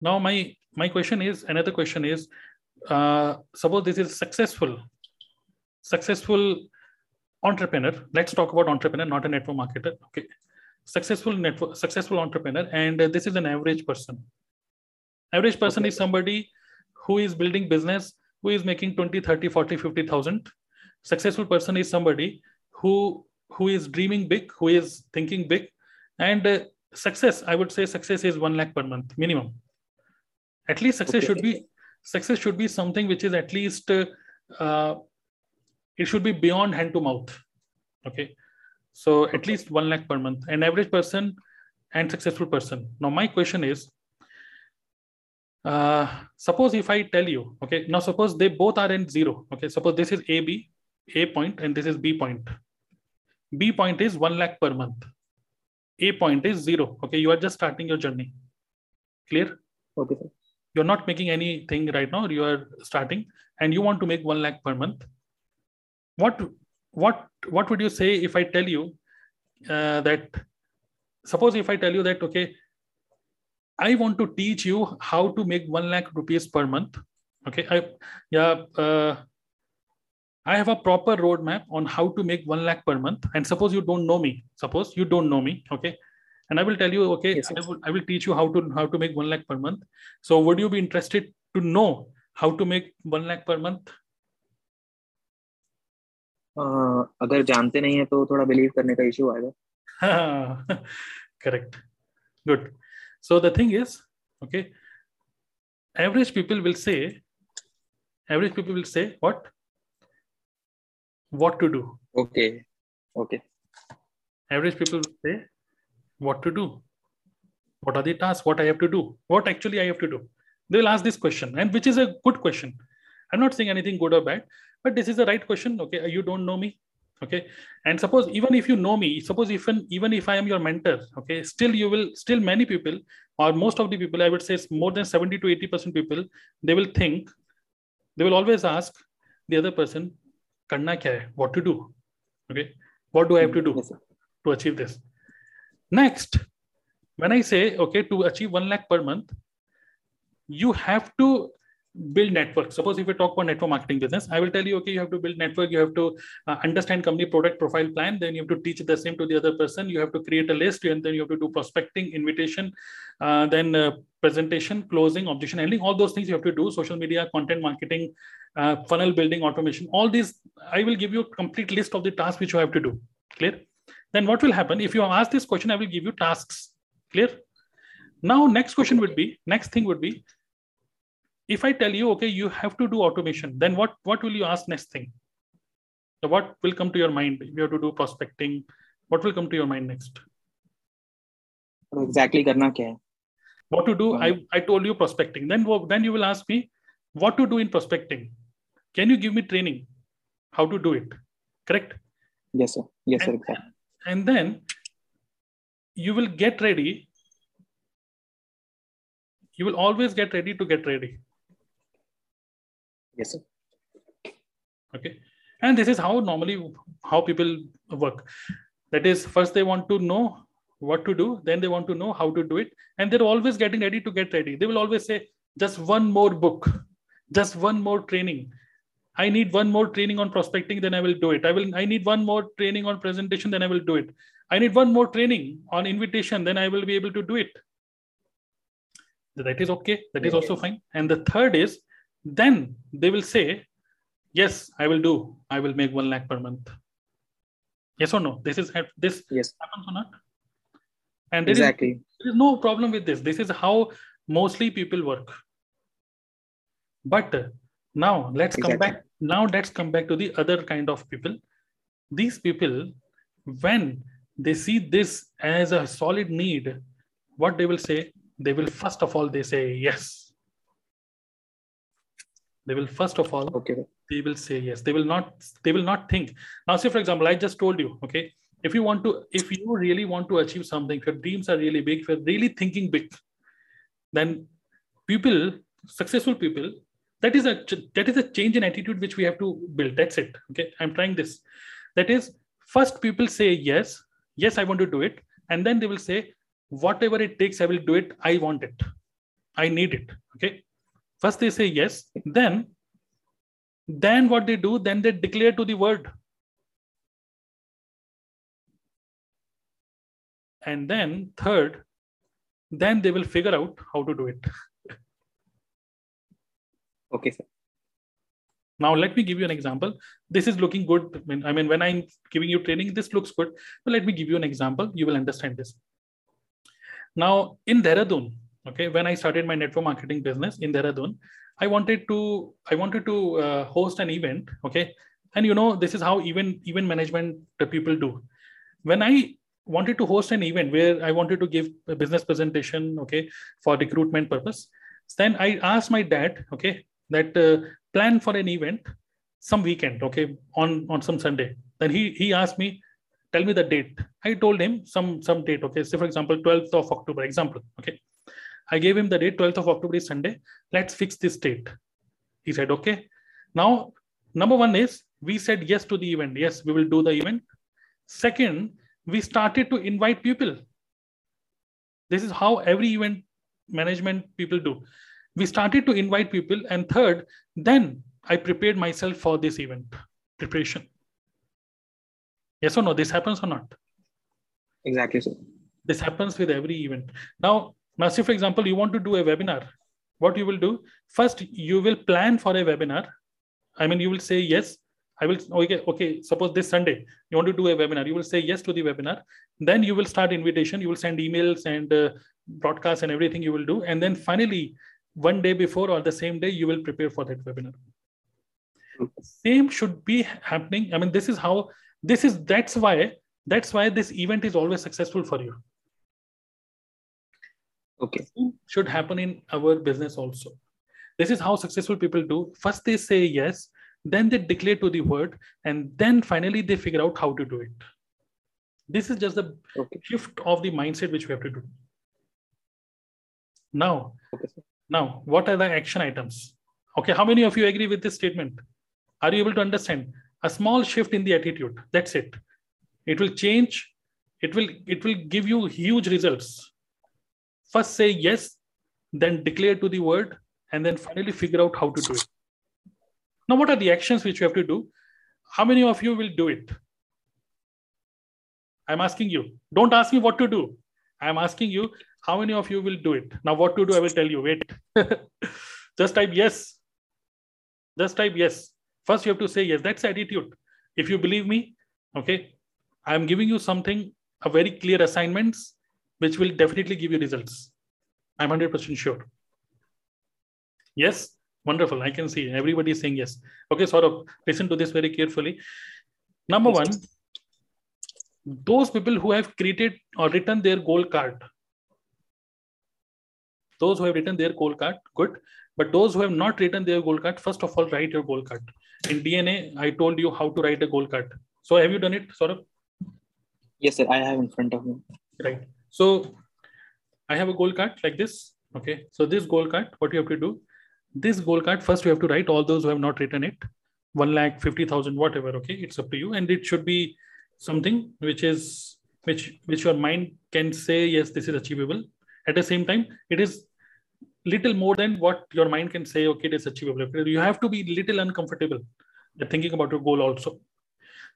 Now my question is, another question is, suppose this is successful entrepreneur. Let's talk about entrepreneur, not a network marketer. Okay, successful entrepreneur, and this is an average person. Average person is somebody who is building business, who is making 20, 30, 40, 50,000. Successful person is somebody who is dreaming big, who is thinking big, and success. I would say success is 1 lakh per month minimum. At least success should be something which is at least it should be beyond hand to mouth. Okay, so at least 1 lakh per month. An average person and successful person. Now my question is, suppose if I tell you, okay, now suppose they both are in zero. Okay, suppose this is A point, and this is B point. B point is 1 lakh per month. A point is zero. Okay, you are just starting your journey. Clear? Okay, sir. You're not making anything right now. You are starting, and you want to make 1 lakh per month. What would you say if I tell you that? Suppose if I tell you that, okay, I want to teach you how to make 1 lakh rupees per month. Okay, I have a proper roadmap on how to make 1 lakh per month. And suppose you don't know me. Okay, and I will tell you, okay, yes, I will teach you how to make 1 lakh per month. So would you be interested to know how to make 1 lakh per month? अगर जानते नहीं है तो थोड़ा believe करने का issue आएगा. Correct. Good. So the thing is, okay, average people will say what? What to do. Okay. Average people will say what to do. What are the tasks? What I have to do? What actually I have to do? They will ask this question, and which is a good question. I'm not saying anything good or bad, but this is the right question. Okay, you don't know me. Okay, and suppose even if you know me, suppose even if I am your mentor, okay, still many people, or most of the people, I would say it's more than 70 to 80% people, they will always ask the other person, करना क्या है? What to do? Okay, what do I have to do to achieve this? Next, when I say, okay, to achieve 1 lakh per month, you have to build network. Suppose if we talk about network marketing business, I will tell you, okay, you have to build network. You have to understand company product profile plan. Then you have to teach the same to the other person. You have to create a list, and then you have to do prospecting, invitation, then presentation, closing, objection handling. All those things you have to do. Social media, content marketing, funnel building, automation. All these, I will give you a complete list of the tasks which you have to do. Clear? Then what will happen if you ask this question? I will give you tasks. Clear? Now next thing would be. If I tell you, okay, you have to do automation, then what will you ask next thing? So what will come to your mind? You have to do prospecting. What will come to your mind next? Exactly, करना क्या है? What to do? I told you prospecting. Then you will ask me what to do in prospecting. Can you give me training? How to do it? Correct? Yes, sir. Yes, sir. Exactly. And then you will get ready. You will always get ready to get ready. Yes, sir. Okay, and this is how normally people work. That is, first they want to know what to do, then they want to know how to do it, and they're always getting ready to get ready. They will always say, just one more book, just one more training. I need one more training on prospecting, then I will do it. I need one more training on presentation, then I will do it. I need one more training on invitation, then I will be able to do it. That is okay. That is also fine. And the third is, then they will say, yes, I will do. I will make 1 lakh per month. Yes or no? This happens or not? And there is no problem with this. This is how mostly people work. But now let's come back to the other kind of people. These people, when they see this as a solid need, what they will say, they will first of all say yes. They will not think. Now say, for example, I just told you, okay, if you really want to achieve something, if your dreams are really big, if you're really thinking big, then successful people, that is a change in attitude which we have to build. That's it. Okay, I'm trying this. That is, first people say yes, I want to do it. And then they will say, whatever it takes, I will do it. I want it. I need it. Okay. First they say yes. Then what they do, then they declare to the word. And then third, then they will figure out how to do it. Okay, sir. Now let me give you an example. This is looking good. I mean, when I'm giving you training, this looks good. But let me give you an example. You will understand this. Now in Dehradun, okay, when I started my network marketing business in Dehradun, I wanted to host an event. Okay, and you know this is how event management the people do. When I wanted to host an event where I wanted to give a business presentation, okay, for recruitment purpose, then I asked my dad, okay, that plan for an event some weekend, okay, on some Sunday. Then he asked me, tell me the date. I told him some date, okay. So for example, 12th of October, example, okay. I gave him the date, 12th of October is Sunday. Let's fix this date. He said, okay. Now, number one is we said yes to the event. Yes, we will do the event. Second, we started to invite people. This is how every event management people do. We started to invite people. And third, then I prepared myself for this event preparation. Yes or no? This happens or not? Exactly, sir. This happens with every event. Now, say for example, you want to do a webinar. What you will do? First, you will plan for a webinar. I mean, you will say, yes, I will. Okay. Suppose this Sunday, you want to do a webinar. You will say yes to the webinar. Then you will start invitation. You will send emails and broadcasts and everything you will do. And then finally, one day before or the same day, you will prepare for that webinar. Same should be happening. I mean, this is how, that's why this event is always successful for you. Okay. Should happen in our business also. This is how successful people do. First, they say yes, then they declare to the word, and then finally they figure out how to do it. This is just the shift of the mindset which we have to do. Now, now, what are the action items? Okay, how many of you agree with this statement? Are you able to understand? A small shift in the attitude, that's it. It will change. It will give you huge results. First say yes, then declare to the word, and then finally figure out how to do it. Now, what are the actions which you have to do? How many of you will do it? I'm asking you. Don't ask me what to do. I'm asking you, how many of you will do it? Now, what to do, I will tell you. Wait. Just type yes. Just type yes. First, you have to say yes. That's attitude. If you believe me, okay, I'm giving you something, a very clear assignments, which will definitely give you results. I'm 100% sure. Yes, wonderful. I can see everybody is saying yes. Okay, Saurabh, listen to this very carefully. Number one, those people who have created or written their goal card. Those who have written their goal card, good. But those who have not written their goal card, first of all, write your goal card. In DNA, I told you how to write a goal card. So have you done it, Saurabh? Yes, sir. I have in front of me. Right. So I have a goal card like this. Okay. So this goal card, what you have to do, this goal card, first you have to write all those who have not written it, 150,000, whatever. Okay. It's up to you. And it should be something which is, which your mind can say, yes, this is achievable. At the same time, it is little more than what your mind can say, okay, it is achievable. You have to be little uncomfortable thinking about your goal also.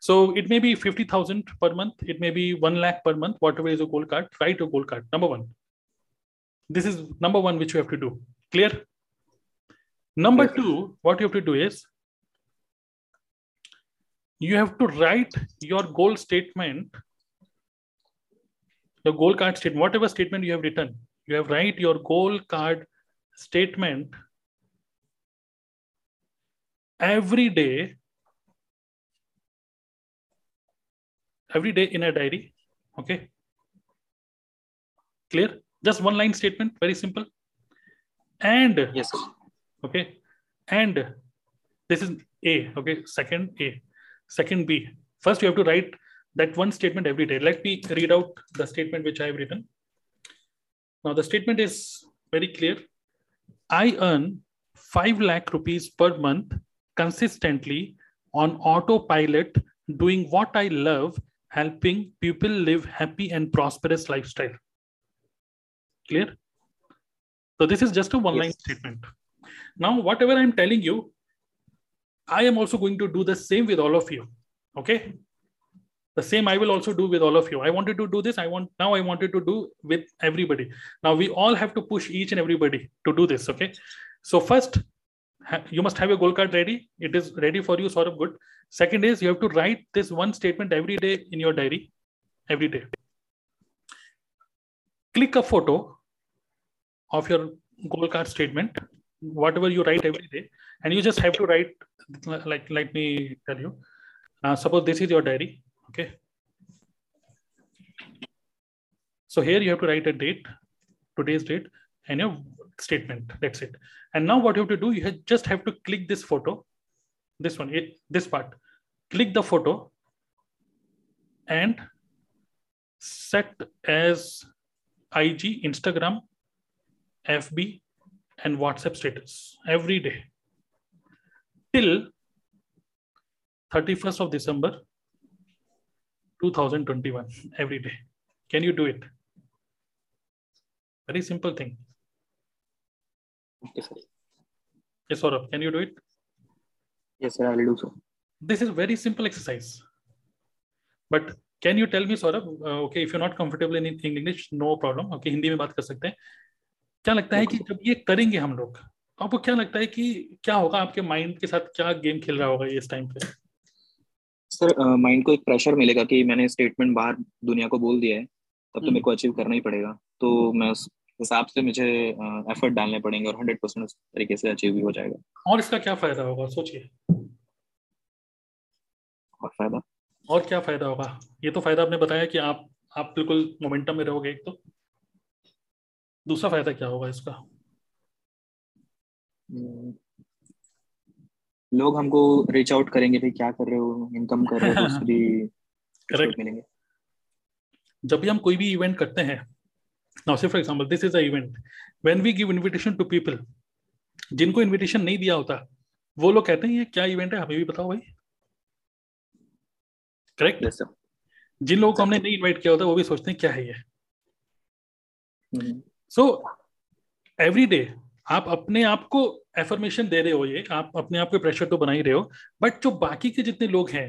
So it may be 50,000 per month. It may be 1 lakh per month. Whatever is a goal card, write a goal card. Number one. This is number one, which you have to do. Clear? Number two, what you have to do is you have to write your goal statement, your goal card statement, whatever statement you have written, you have write your goal card statement every day. Every day in a diary. Okay. Clear? Just one line statement. Very simple. And yes. Okay. And this is A. Okay. Second A. Second B. First, you have to write that one statement every day. Let me read out the statement which I have written. Now, the statement is very clear. I earn 5 lakh rupees per month consistently on autopilot doing what I love, helping people live happy and prosperous lifestyle. Clear? So this is just a one-line statement. Now, whatever I'm telling you, I am also going to do the same with all of you. Okay. The same I will also do with all of you. I wanted to do this. Now I wanted to do with everybody. Now we all have to push each and everybody to do this. Okay. So first, you must have your goal card ready. It is ready for you, sort of good. Second is you have to write this one statement every day in your diary, every day. Click a photo of your goal card statement, whatever you write every day, and you just have to write, like, let me tell you, suppose this is your diary. Okay. So here you have to write a date, today's date, and your statement. That's it. And now what you have to do, you just have to click this photo, this one, this part, click the photo and set as IG, Instagram, FB, and WhatsApp status every day till 31st of December, 2021, every day. Can you do it? Very simple thing. Yes, sir. Yes, Saurabh, can you do it? Yes, sir, I will do so. This is very simple exercise. But can you tell me, Saurabh, okay, if you're not comfortable in English, no problem. Okay, Hindi में बात कर सकते हैं. क्या लगता है कि जब ये करेंगे हम लोग, आपको क्या लगता है कि क्या होगा आपके माइंड के साथ, क्या गेम खेल रहा होगा इस टाइम पे? सर, माइंड को एक प्रेशर मिलेगा कि मैंने स्टेटमेंट बाहर दुनिया को बोल दिया है, तब तो मेरे को अचीव करना ही पड़ेगा, तो मैं उस हिसाब से मुझे एफर्ट डालने पड़ेंगे और 100% उस तरीके से अचीव भी हो जाएगा। और इसका क्या फायदा होगा, सोचिए। और क्या फायदा होगा? ये तो फायदा आपने बताया कि आप बिल्कुल मोमेंटम में रहोगे, एक तो दूसरा फायदा क्या होगा इसका? लोग हमको रीच आउट करेंगे, भाई क्या कर रहे हो, इनकम कर रहे हो, दूसरी करेक्ट मिलेंगे। जब भी हम कोई भी इवेंट करते हैं, नाउ से for example this is a event, when we give invitation to people, जिनको इनविटेशन नहीं दिया होता वो लोग कहते हैं ये क्या इवेंट है, हमें भी बताओ भाई। करेक्ट। yes, जिन लोगों को हमने नहीं इन्वाइट किया होता वो भी सोचते हैं क्या है ये। So every day आप अपने आप को एफर्मेशन दे रहे हो, ये आप अपने आप को प्रेशर तो बना ही रहे हो, बट जो बाकी के जितने लोग हैं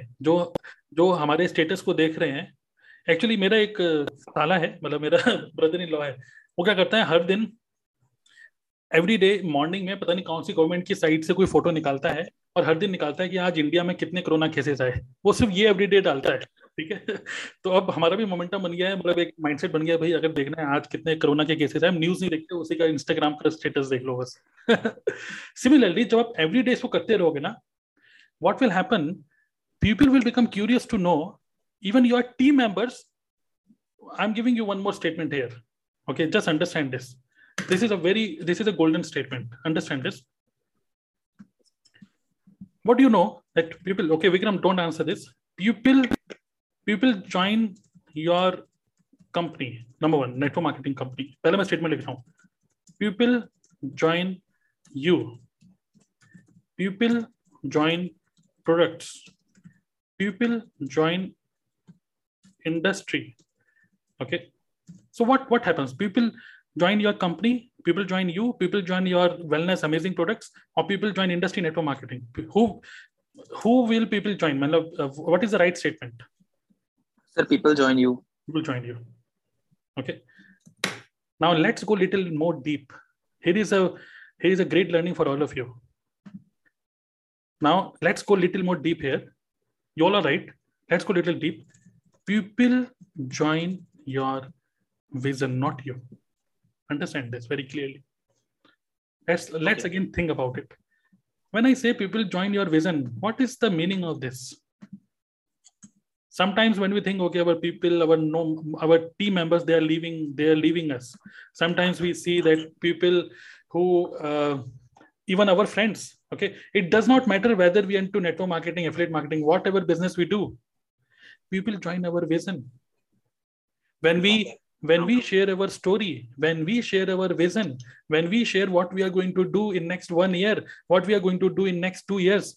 जो हमारे स्टेटस को देख रहे हैं, एक्चुअली मेरा एक साला है, मतलब मेरा ब्रदर इन लॉ है, वो क्या करता है हर दिन एवरी डे मॉर्निंग में पता नहीं कौन सी गवर्नमेंट की साइट से कोई फोटो निकालता है और हर दिन निकालता है कि आज इंडिया में कितने कोरोना केसेस आए, वो सिर्फ ये एवरी डे डालता है। ठीक है। तो अब हमारा भी मोमेंटम बन गया है, मतलब एक माइंडसेट बन गया है, भाई अगर देखना है आज कितने कोरोना के केसेस हैं, हम न्यूज नहीं देखते, उसी का इंस्टाग्राम का स्टेटस देख लो बस। सिमिलरली जब आप एवरी डे इसको करते रहोगे ना, what will happen, people will become curious to know, even your team members. I am giving you one more statement here, okay, just understand this, this is a golden statement, understand this. What do you know that people, okay, Vikram, don't answer this. People join your company. Number one, network marketing company. पहले मैं statement लिख रहा हूँ. People join you. People join products. People join industry. Okay. So what happens? People join your company, people join you, people join your wellness, amazing products, or people join industry, network marketing. Who will people join? What is the right statement? Sir, people join you. People join you. Okay. Now let's go a little more deep. Here is a great learning for all of you. Now let's go a little more deep here. You all are right. Let's go a little deep. People join your vision, not you. Understand this very clearly. Let's okay. Again think about it. When I say people join your vision, what is the meaning of this? Sometimes when we think, okay, our people, our team members, they are leaving us. Sometimes we see that people who even our friends. Okay, it does not matter whether we are into network marketing, affiliate marketing, whatever business we do. People join our vision. When we share our story, when we share our vision, when we share what we are going to do in next 1 year, what we are going to do in next 2 years,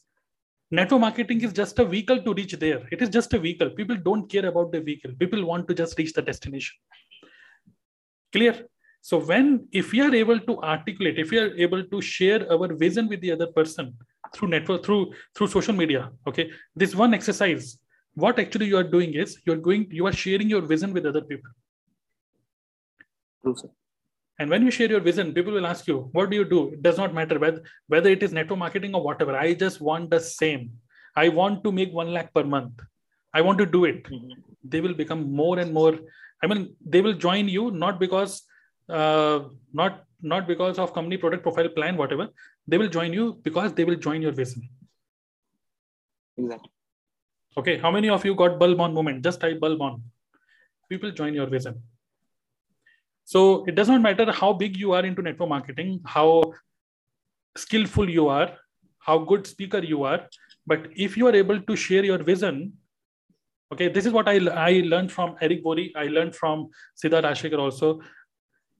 network marketing is just a vehicle to reach there. It is just a vehicle. People don't care about the vehicle. People want to just reach the destination. Clear? So if we are able to articulate, if we are able to share our vision with the other person through network, through social media, okay, this one exercise, what actually you are doing is you are sharing your vision with other people. True, sir. And when you share your vision, people will ask you, what do you do? It does not matter whether it is network marketing or whatever. I just want the same. I want to make 1 lakh per month. I want to do it. Mm-hmm. They will become more and more. I mean, they will join you, not because of company product profile plan, whatever. They will join you because they will join your vision. Exactly. Okay. How many of you got bulb on moment? Just type bulb on. People join your vision. So it does not matter how big you are into network marketing, how skillful you are, how good speaker you are. But if you are able to share your vision, okay, this is what I learned from Eric Bori. I learned from Siddharth Ashikar also.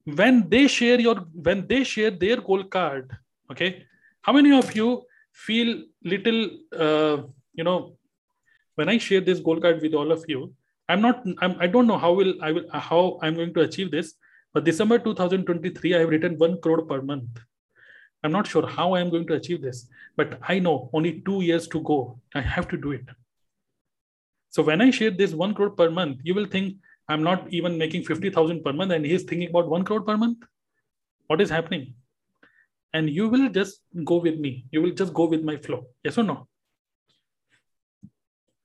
When they share their goal card, okay, how many of you feel little, when I share this goal card with all of you, I don't know how I'm going to achieve this, but December 2023, I have written 1 crore per month. I'm not sure how I'm going to achieve this, but I know only 2 years to go. I have to do it. So when I share this 1 crore per month, you will think I'm not even making 50,000 per month and he's thinking about 1 crore per month. What is happening? And you will just go with me. You will just go with my flow. Yes or no?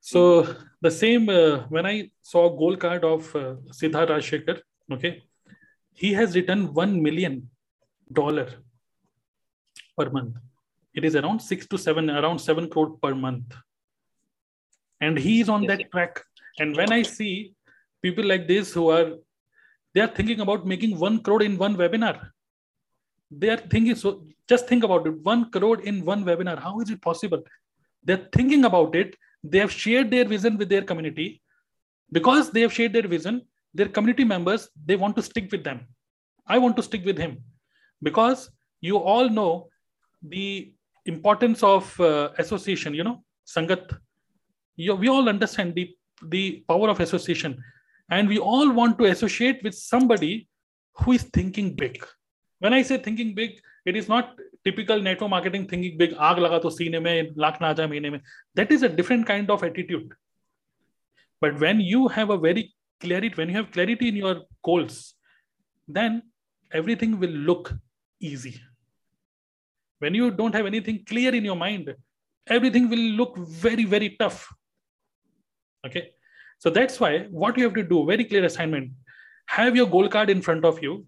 So the same, when I saw a goal card of Siddharth Ashikar, okay, he has written $1 million per month. It is around 7 crore per month. And he is on that track. And when I see people like this they are thinking about making 1 crore in one webinar. They are thinking, so just think about it, 1 crore in one webinar. How is it possible? They're thinking about it. They have shared their vision with their community. Because they have shared their vision, their community members, they want to stick with them. I want to stick with him. Because you all know the importance of association, Sangat. We all understand the power of association, and we all want to associate with somebody who is thinking big. When I say thinking big, it is not typical network marketing thinking big. Aag laga to seene mein, lakh na aaja meene mein. That is a different kind of attitude. But when you have clarity in your goals, then everything will look easy. When you don't have anything clear in your mind, everything will look very, very tough. Okay. So that's why what you have to do, very clear assignment, have your goal card in front of you.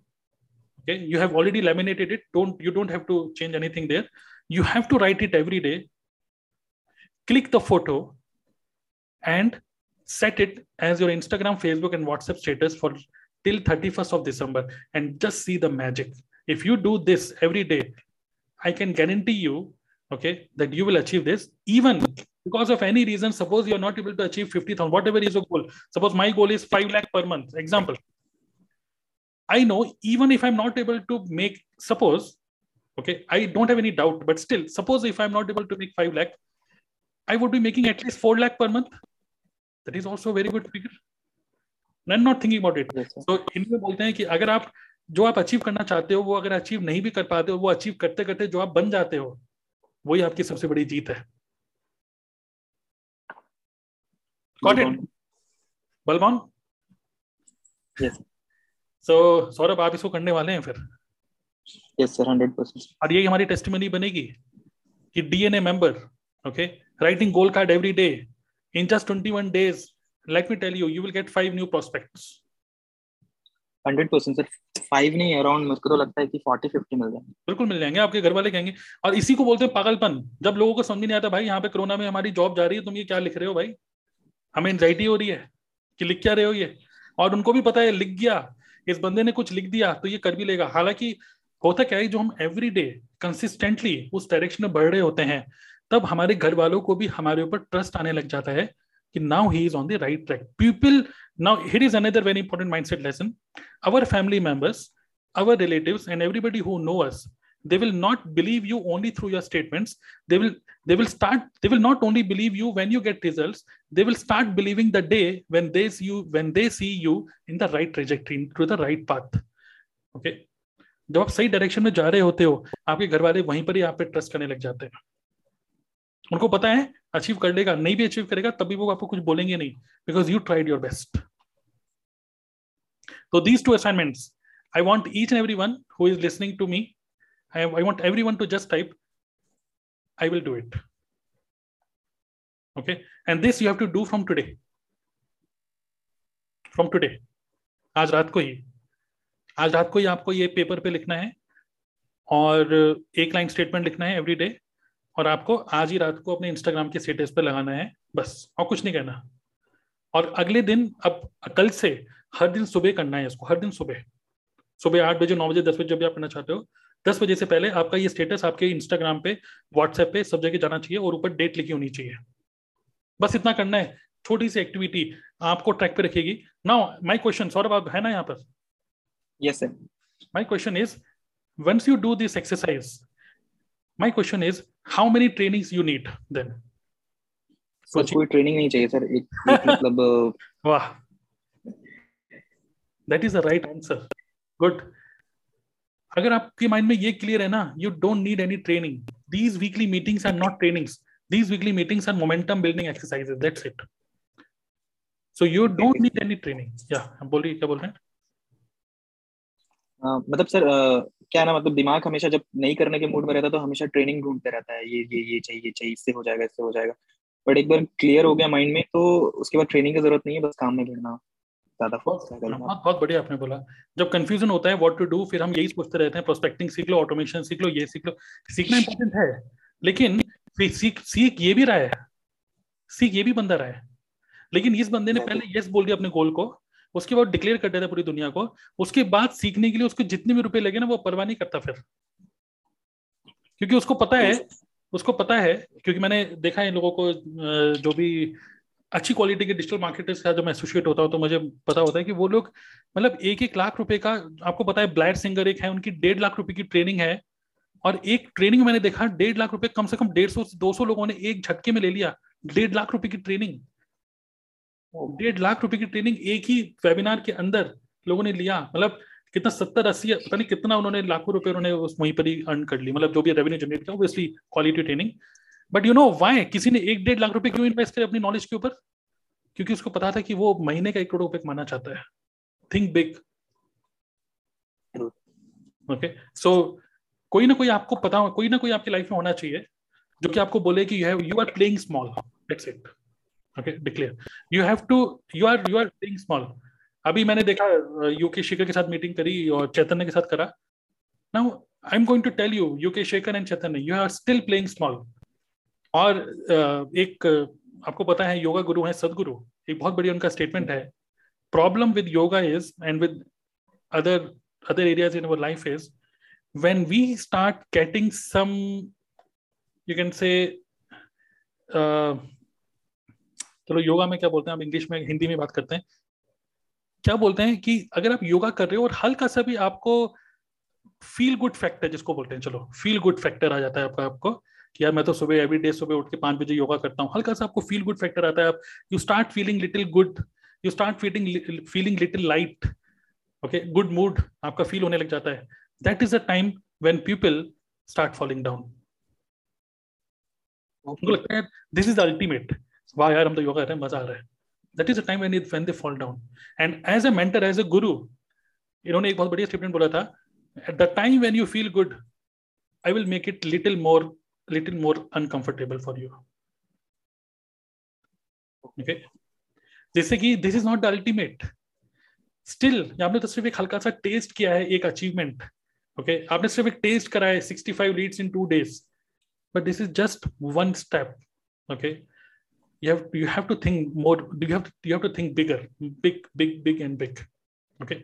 Okay. You have already laminated it. You don't have to change anything there. You have to write it every day. Click the photo and set it as your Instagram, Facebook, and WhatsApp status for till 31st of December and just see the magic. If you do this every day, I can guarantee you, okay, that you will achieve this. Even because of any reason, suppose you're not able to achieve 50,000, whatever is your goal. Suppose my goal is 5 lakh per month, example. I know even if I'm not able to make, suppose, okay, I don't have any doubt, but still, suppose if I'm not able to make 5 lakh, I would be making at least 4 lakh per month. That is also a very good figure. And I'm not thinking about it. Yes, so, in mein bolte hain ki agar aap जो आप achieve करना चाहते हो वो अगर achieve नहीं भी कर पाते हो, वो अचीव करते करते जो आप बन जाते हो, वही आपकी सबसे बड़ी जीत है. Got it? Balban? Yes. So Saurabh आप इसको करने वाले हैं फिर? Yes sir, 100%. और ये हमारी टेस्टिमनी बनेगी कि DNA member, okay, writing goal card every day in just 21 days. Let me tell you, you will get 5 new prospects. 100% sir, 5 नहीं, अराउंड मुझको तो लगता है कि 40-50 मिल जाएंगे. बिल्कुल मिल जाएंगे, आपके घर वाले कहेंगे. और इसी को बोलते हैं पागलपन. जब लोगों को समझ नहीं आता, भाई यहाँ पे कोरोना में हमारी जॉब जा रही है, तुम ये क्या लिख रहे हो भाई, हमें एंजाइटी हो रही है कि लिख क्या रहे हो ये. और उनको भी पता है, लिख गया इस बंदे ने, कुछ लिख दिया तो ये कर भी लेगा. हालांकि होता क्या है, जो हम एवरी डे कंसिस्टेंटली उस डायरेक्शन में बढ़ रहे होते हैं, तब हमारे घर वालों को भी हमारे ऊपर ट्रस्ट आने लग जाता है कि now he is on the right track. People, now here is another very important mindset lesson. Our family members, our relatives, and everybody who know us, they will not believe you only through your statements. They will not only believe you when you get results, they will start believing the day when they see you in the right trajectory, through the right path. Okay. जब आप सही direction में जा रहे होते हो, आपके घर वाले वहीं पर ही आप पे ट्रस्ट करने लग जाते हैं। उनको पता है अचीव कर लेगा, नहीं भी अचीव करेगा तभी वो आपको कुछ बोलेंगे नहीं, because you tried your best. तो these two assignments I want each and every one who is listening to me, I want every one to just type I will do it. Okay, and this you have to do from today. From today, आज रात को ही आपको ये paper पे लिखना है और एक लाइन स्टेटमेंट लिखना है एवरी डे, और आपको आज ही रात को अपने इंस्टाग्राम के स्टेटस पे लगाना है बस, और कुछ नहीं करना। और अगले दिन, अब कल से हर दिन सुबह करना है इसको, हर दिन सुबह 8 बजे, 9 बजे, 10 बजे, जब भी आप करना चाहते हो, 10 बजे से पहले आपका ये स्टेटस आपके इंस्टाग्राम पे, व्हाट्सएप पे, सब जगह जाना चाहिए और ऊपर डेट लिखी होनी चाहिए। बस इतना करना है, छोटी सी एक्टिविटी आपको ट्रैक पे रखेगी। नाउ माय क्वेश्चन, सौरभ आप है ना यहाँ पर? Yes sir. My question is, once you do this exercise, my question is how many trainings you need then? कोई ट्रेनिंग नहीं चाहिए सर, एक मतलब वाह, that is the right answer, good. अगर आपके माइंड में ये क्लियर है ना, you don't need any training, these weekly meetings are not trainings, these weekly meetings are momentum building exercises, that's it. So you don't need any training. या बोलिए, क्या बोल रहे हैं? मतलब सर क्या ना, मतलब दिमाग हमेशा जब नहीं करने के मूड में रहता तो हमेशा ट्रेनिंग ढूंढते रहता है, ये चाहिए, इससे हो जाएगा, इससे हो जाएगा। बट एक बार क्लियर हो गया माइंड में तो उसके बाद ट्रेनिंग की जरूरत नहीं है, बस काम में भिड़ना। बहुत बढ़िया आपने बोला। जब कंफ्यूजन होता है व्हाट टू डू, फिर हम यही सोचते रहते हैं, प्रोस्पेक्टिंग सीख लो, ऑटोमेशन सीख लो, ये सीख लो। सीखना इंपॉर्टेंट है, लेकिन सीख ये भी रहा है, सीख ये भी बंदा रहा है, लेकिन इस बंदे ने पहले यस बोल दिया अपने गोल को, उसके बाद डिक्लेयर कर दिया था पूरी दुनिया को, उसके बाद सीखने के लिए उसको जितने भी रुपए लगे ना वो परवाह नहीं करता फिर, क्योंकि उसको पता है क्योंकि मैंने देखा है लोगों को, जो भी अच्छी क्वालिटी के डिजिटल मार्केटर्स का जो मैं एसोसिएट होता हूँ तो मुझे पता होता है कि वो लोग मतलब 1-1 लाख रुपए का, आपको पता है ब्लैड सिंगर एक है, उनकी 1.5 लाख रुपए की ट्रेनिंग है, और एक ट्रेनिंग मैंने देखा 1.5 लाख रुपए कम से कम 150-200 लोगों ने एक झटके में ले लिया। 1.5 लाख रुपए की ट्रेनिंग, 1.5 लाख रुपए की ट्रेनिंग एक ही वेबिनार के अंदर लोगों ने लिया। मतलब कितना 70-80 पता नहीं कितना उन्होंने लाखों रुपए उन्होंने वहीं पर ही अर्न कर ली, मतलब जो भी रेवेन्यू जनरेट किया, obviously quality training. But you know why किसी ने 1-1.5 लाख रुपए क्यों इन्वेस्ट करे अपनी नॉलेज के ऊपर? क्योंकि उसको पता था कि वो महीने का 1 करोड़ रुपए कमाना चाहता है। Think big. ओके, सो कोई ना कोई आपको पता हो, कोई ना कोई आपकी लाइफ में होना चाहिए जो कि आपको बोले कि you are playing small, that's it. Okay, declare you are playing small. अभी मैंने देखा यूके शेखर के साथ मीटिंग करी और चैतन्य के साथ करा। Now I am going to tell you, UK Shekhar and Chaitanya, you are still playing small. और एक आपको पता है योगा गुरु है सदगुरु, एक बहुत बड़ी उनका स्टेटमेंट है, problem with yoga is and with other areas in our life is when we start getting some, you can say, चलो योगा में क्या बोलते हैं, हम इंग्लिश में हिंदी में बात करते हैं, क्या बोलते हैं कि अगर आप योगा कर रहे हो और हल्का सा भी आपको फील गुड फैक्टर, जिसको बोलते हैं, चलो फील गुड फैक्टर आ जाता है आपको कि यार मैं तो सुबह एवरी डे सुबह उठ के 5 बजे योगा करता हूँ, हल्का सा आपको फील गुड फैक्टर आता है, आप you start feeling little good, you start feeling little light, okay, good mood आपका फील होने लग जाता है। That is the time when people start falling down, उनको लगता है दिस इज अल्टीमेट, वाह यार हम तो योगा कर रहे हैं, मजा आ रहा है। That is the time when they fall down. And as a mentor, as a guru, इन्होंने एक बहुत बढ़िया स्टेटमेंट बोला था, at the time when you feel good I will make it little more uncomfortable for you. Okay, जैसे कि this is not the ultimate. Still, आपने तो सिर्फ एक हल्का सा टेस्ट किया है, एक अचीवमेंट, okay? आपने सिर्फ एक टेस्ट करा है 65 leads in 2 days, but this is just one step, okay? You have to think more. You have to think bigger, big and big, okay?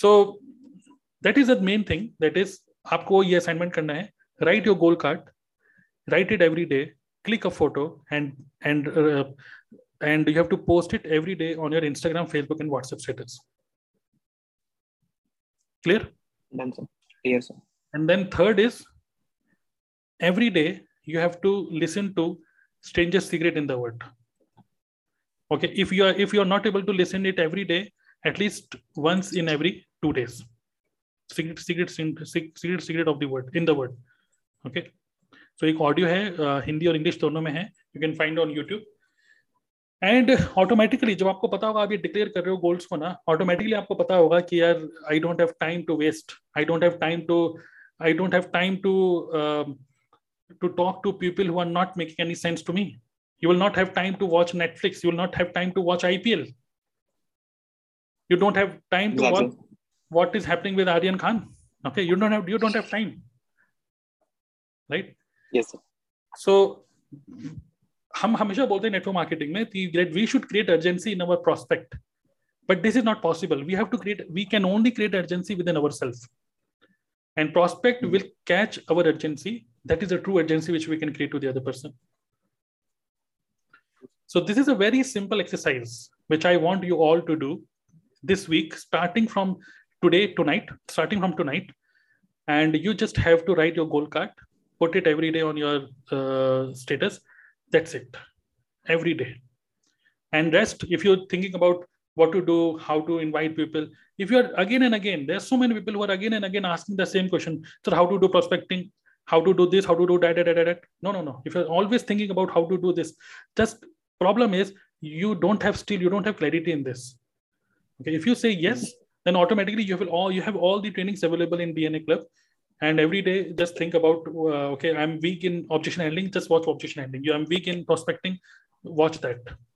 So that is the main thing. That is आपको ये assignment करना है. Write your goal card. Write it every day, click a photo and you have to post it every day on your Instagram, Facebook and WhatsApp status. Clear? Done, sir. Clear, sir. And then third is, every day you have to listen to strangest secret in the world. Okay, if you are not able to listen it every day, at least once in every 2 days. secret of the word, in the word. Okay, so एक audio है, हिंदी और English दोनों में है, you can find on YouTube. And automatically जब आपको पता होगा, आप ये डिक्लेयर कर रहे हो गोल्स को ना, ऑटोमेटिकली आपको पता होगा कि यार I don't have time to waste, I don't have time to talk to people who are not making any sense to me. You will not have time to watch Netflix. You will not have time to watch IPL. You don't have time to watch what is happening with Aryan Khan. Okay, you don't have time, right? Yes, sir. So, हम हमेशा बोलते हैं network marketing में that we should create urgency in our prospect, but this is not possible. We have to create. We can only create urgency within ourselves. And prospect will catch our urgency. That is a true urgency which we can create to the other person. So this is a very simple exercise which I want you all to do this week, starting from tonight. And you just have to write your goal card, put it every day on your status. That's it, every day. And rest, if you're thinking about what to do, how to invite people. If you are again and again, there's so many people who are again and again asking the same question. So how to do prospecting? How to do this? How to do that? No. If you're always thinking about how to do this, just problem is you don't have clarity in this. Okay. If you say yes, then automatically you have all the trainings available in DNA Club, and every day just think about okay, I'm weak in objection handling. Just watch objection handling. I'm weak in prospecting. Watch that.